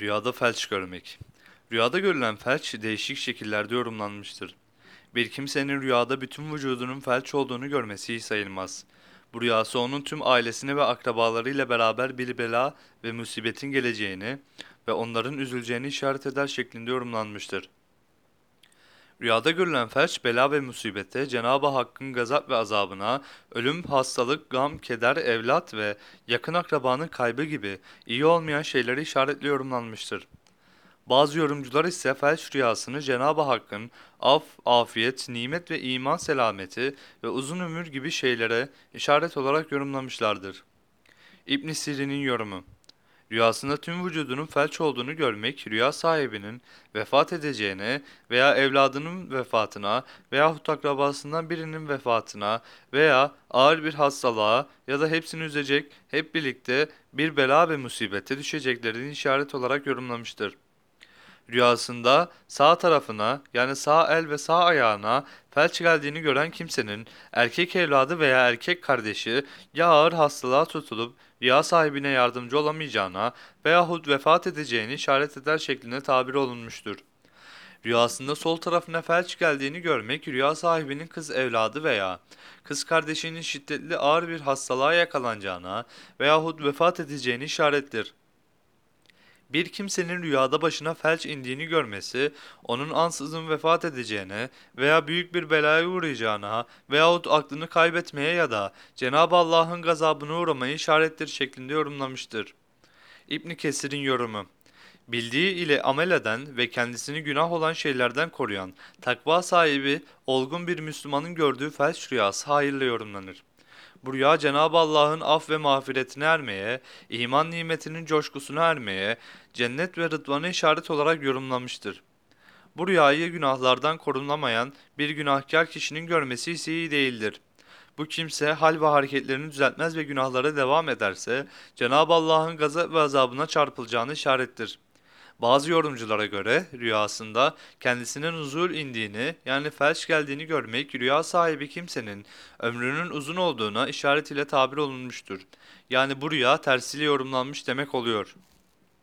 Rüyada felç görmek. Rüyada görülen felç değişik şekillerde yorumlanmıştır. Bir kimsenin rüyada bütün vücudunun felç olduğunu görmesi iyi sayılmaz. Bu rüyası onun tüm ailesini ve akrabalarıyla beraber bir bela ve musibetin geleceğini ve onların üzüleceğini işaret eder şeklinde yorumlanmıştır. Rüyada görülen felç, bela ve musibete, Cenab-ı Hakk'ın gazap ve azabına, ölüm, hastalık, gam, keder, evlat ve yakın akrabanın kaybı gibi iyi olmayan şeyleri işaretli yorumlanmıştır. Bazı yorumcular ise felç rüyasını Cenab-ı Hakk'ın af, afiyet, nimet ve iman selameti ve uzun ömür gibi şeylere işaret olarak yorumlamışlardır. İbn Sirin'in yorumu: Rüyasında tüm vücudunun felç olduğunu görmek, rüya sahibinin vefat edeceğine veya evladının vefatına veyahut akrabasından birinin vefatına veya ağır bir hastalığa ya da hepsini üzecek, hep birlikte bir bela ve musibete düşeceklerini işaret olarak yorumlamıştır. Rüyasında sağ tarafına, yani sağ el ve sağ ayağına felç geldiğini gören kimsenin erkek evladı veya erkek kardeşi ya ağır hastalığa tutulup rüya sahibine yardımcı olamayacağına veyahut vefat edeceğini işaret eder şeklinde tabir olunmuştur. Rüyasında sol tarafına felç geldiğini görmek, rüya sahibinin kız evladı veya kız kardeşinin şiddetli ağır bir hastalığa yakalanacağına veyahut vefat edeceğini işarettir. Bir kimsenin rüyada başına felç indiğini görmesi, onun ansızın vefat edeceğine veya büyük bir belaya uğrayacağına veyahut aklını kaybetmeye ya da Cenab-ı Allah'ın gazabına uğramayı işarettir şeklinde yorumlamıştır. İbn Kesir'in yorumu: Bildiği ile amel eden ve kendisini günah olan şeylerden koruyan, takva sahibi, olgun bir Müslümanın gördüğü felç rüyası hayırla yorumlanır. Bu rüya Cenab-ı Allah'ın af ve mağfiretine ermeye, iman nimetinin coşkusuna ermeye, cennet ve rıdvanı işaret olarak yorumlamıştır. Bu rüyayı günahlardan korunamayan bir günahkar kişinin görmesi ise iyi değildir. Bu kimse hal ve hareketlerini düzeltmez ve günahlara devam ederse Cenab-ı Allah'ın gazap ve azabına çarpılacağını işarettir. Bazı yorumculara göre rüyasında kendisinin nuzul indiğini, yani felç geldiğini görmek, rüya sahibi kimsenin ömrünün uzun olduğuna işaret ile tabir olunmuştur. Yani bu rüya tersiyle yorumlanmış demek oluyor.